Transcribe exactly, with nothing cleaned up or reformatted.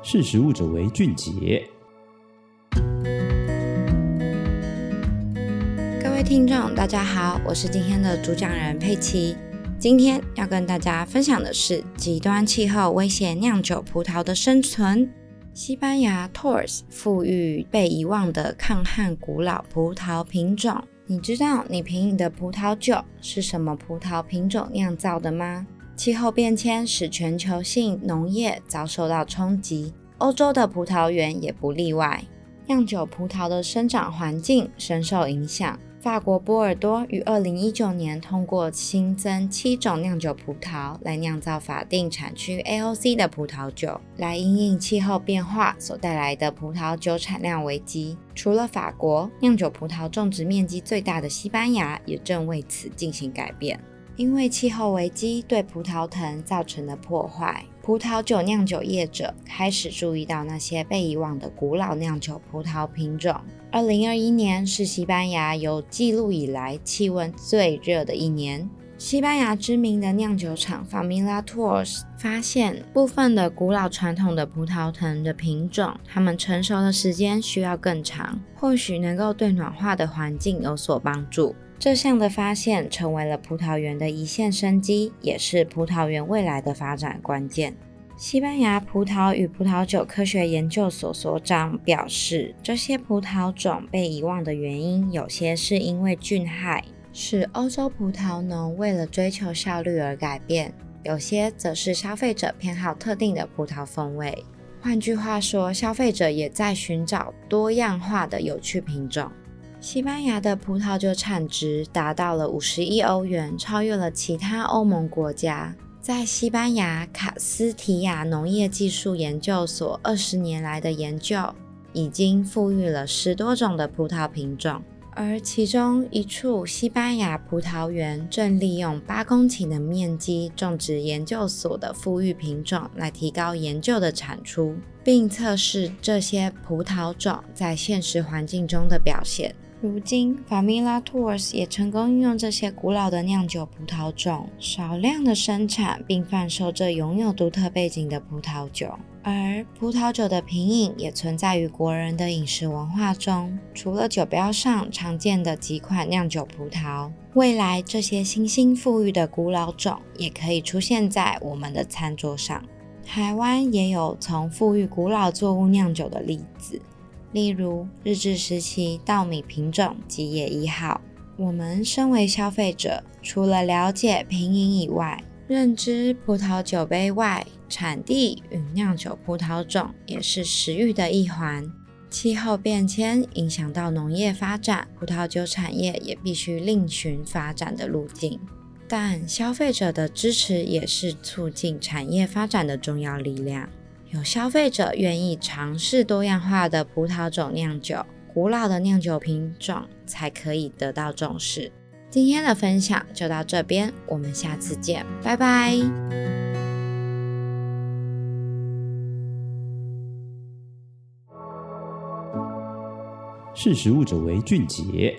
识时务者为俊杰。各位听众大家好，我是今天的主讲人佩奇。今天要跟大家分享的是极端气候威胁酿酒葡萄的生存。西班牙 Torres 富裕被遗忘的抗旱古老葡萄品种。你知道你品饮的葡萄酒是什么葡萄品种酿造的吗？气候变迁使全球性农业遭受到冲击，欧洲的葡萄园也不例外。酿酒葡萄的生长环境深受影响。法国波尔多于二零一九年通过新增七种酿酒葡萄来酿造法定产区 A O C 的葡萄酒，来因应气候变化所带来的葡萄酒产量危机。除了法国，酿酒葡萄种植面积最大的西班牙也正为此进行改变。因为气候危机对葡萄藤造成的破坏，葡萄酒酿酒业者开始注意到那些被遗忘的古老酿酒葡萄品种。二零二一年是西班牙有记录以来气温最热的一年。西班牙知名的酿酒厂 Familia Torres 发现部分的古老传统的葡萄藤的品种，它们成熟的时间需要更长，或许能够对暖化的环境有所帮助。这项的发现成为了葡萄园的一线生机，也是葡萄园未来的发展关键。西班牙葡萄与葡萄酒科学研究所所长表示，这些葡萄种被遗忘的原因有些是因为菌害，是欧洲葡萄农为了追求效率而改变，有些则是消费者偏好特定的葡萄风味。换句话说，消费者也在寻找多样化的有趣品种。西班牙的葡萄酒产值达到了五十亿欧元，超越了其他欧盟国家。在西班牙卡斯提亚农业技术研究所二十年来的研究，已经富裕了十多种的葡萄品种，而其中一处西班牙葡萄园正利用八公顷的面积种植研究所的富裕品种来提高研究的产出，并测试这些葡萄种在现实环境中的表现。如今 Familia Torres 也成功运用这些古老的酿酒葡萄种，少量的生产并贩售这拥有独特背景的葡萄酒。而葡萄酒的品饮也存在于国人的饮食文化中，除了酒标上常见的几款酿酒葡萄，未来这些新兴富裕的古老种也可以出现在我们的餐桌上。台湾也有从富裕古老作物酿酒的例子，例如日治时期稻米品种吉野一号。我们身为消费者，除了了解品饮以外，认知葡萄酒杯外产地与酿酒葡萄种也是食欲的一环。气候变迁影响到农业发展，葡萄酒产业也必须另寻发展的路径，但消费者的支持也是促进产业发展的重要力量。有消费者愿意尝试多样化的葡萄种酿酒，古老的酿酒品种才可以得到重视。今天的分享就到这边，我们下次见，拜拜。识时务者为俊杰。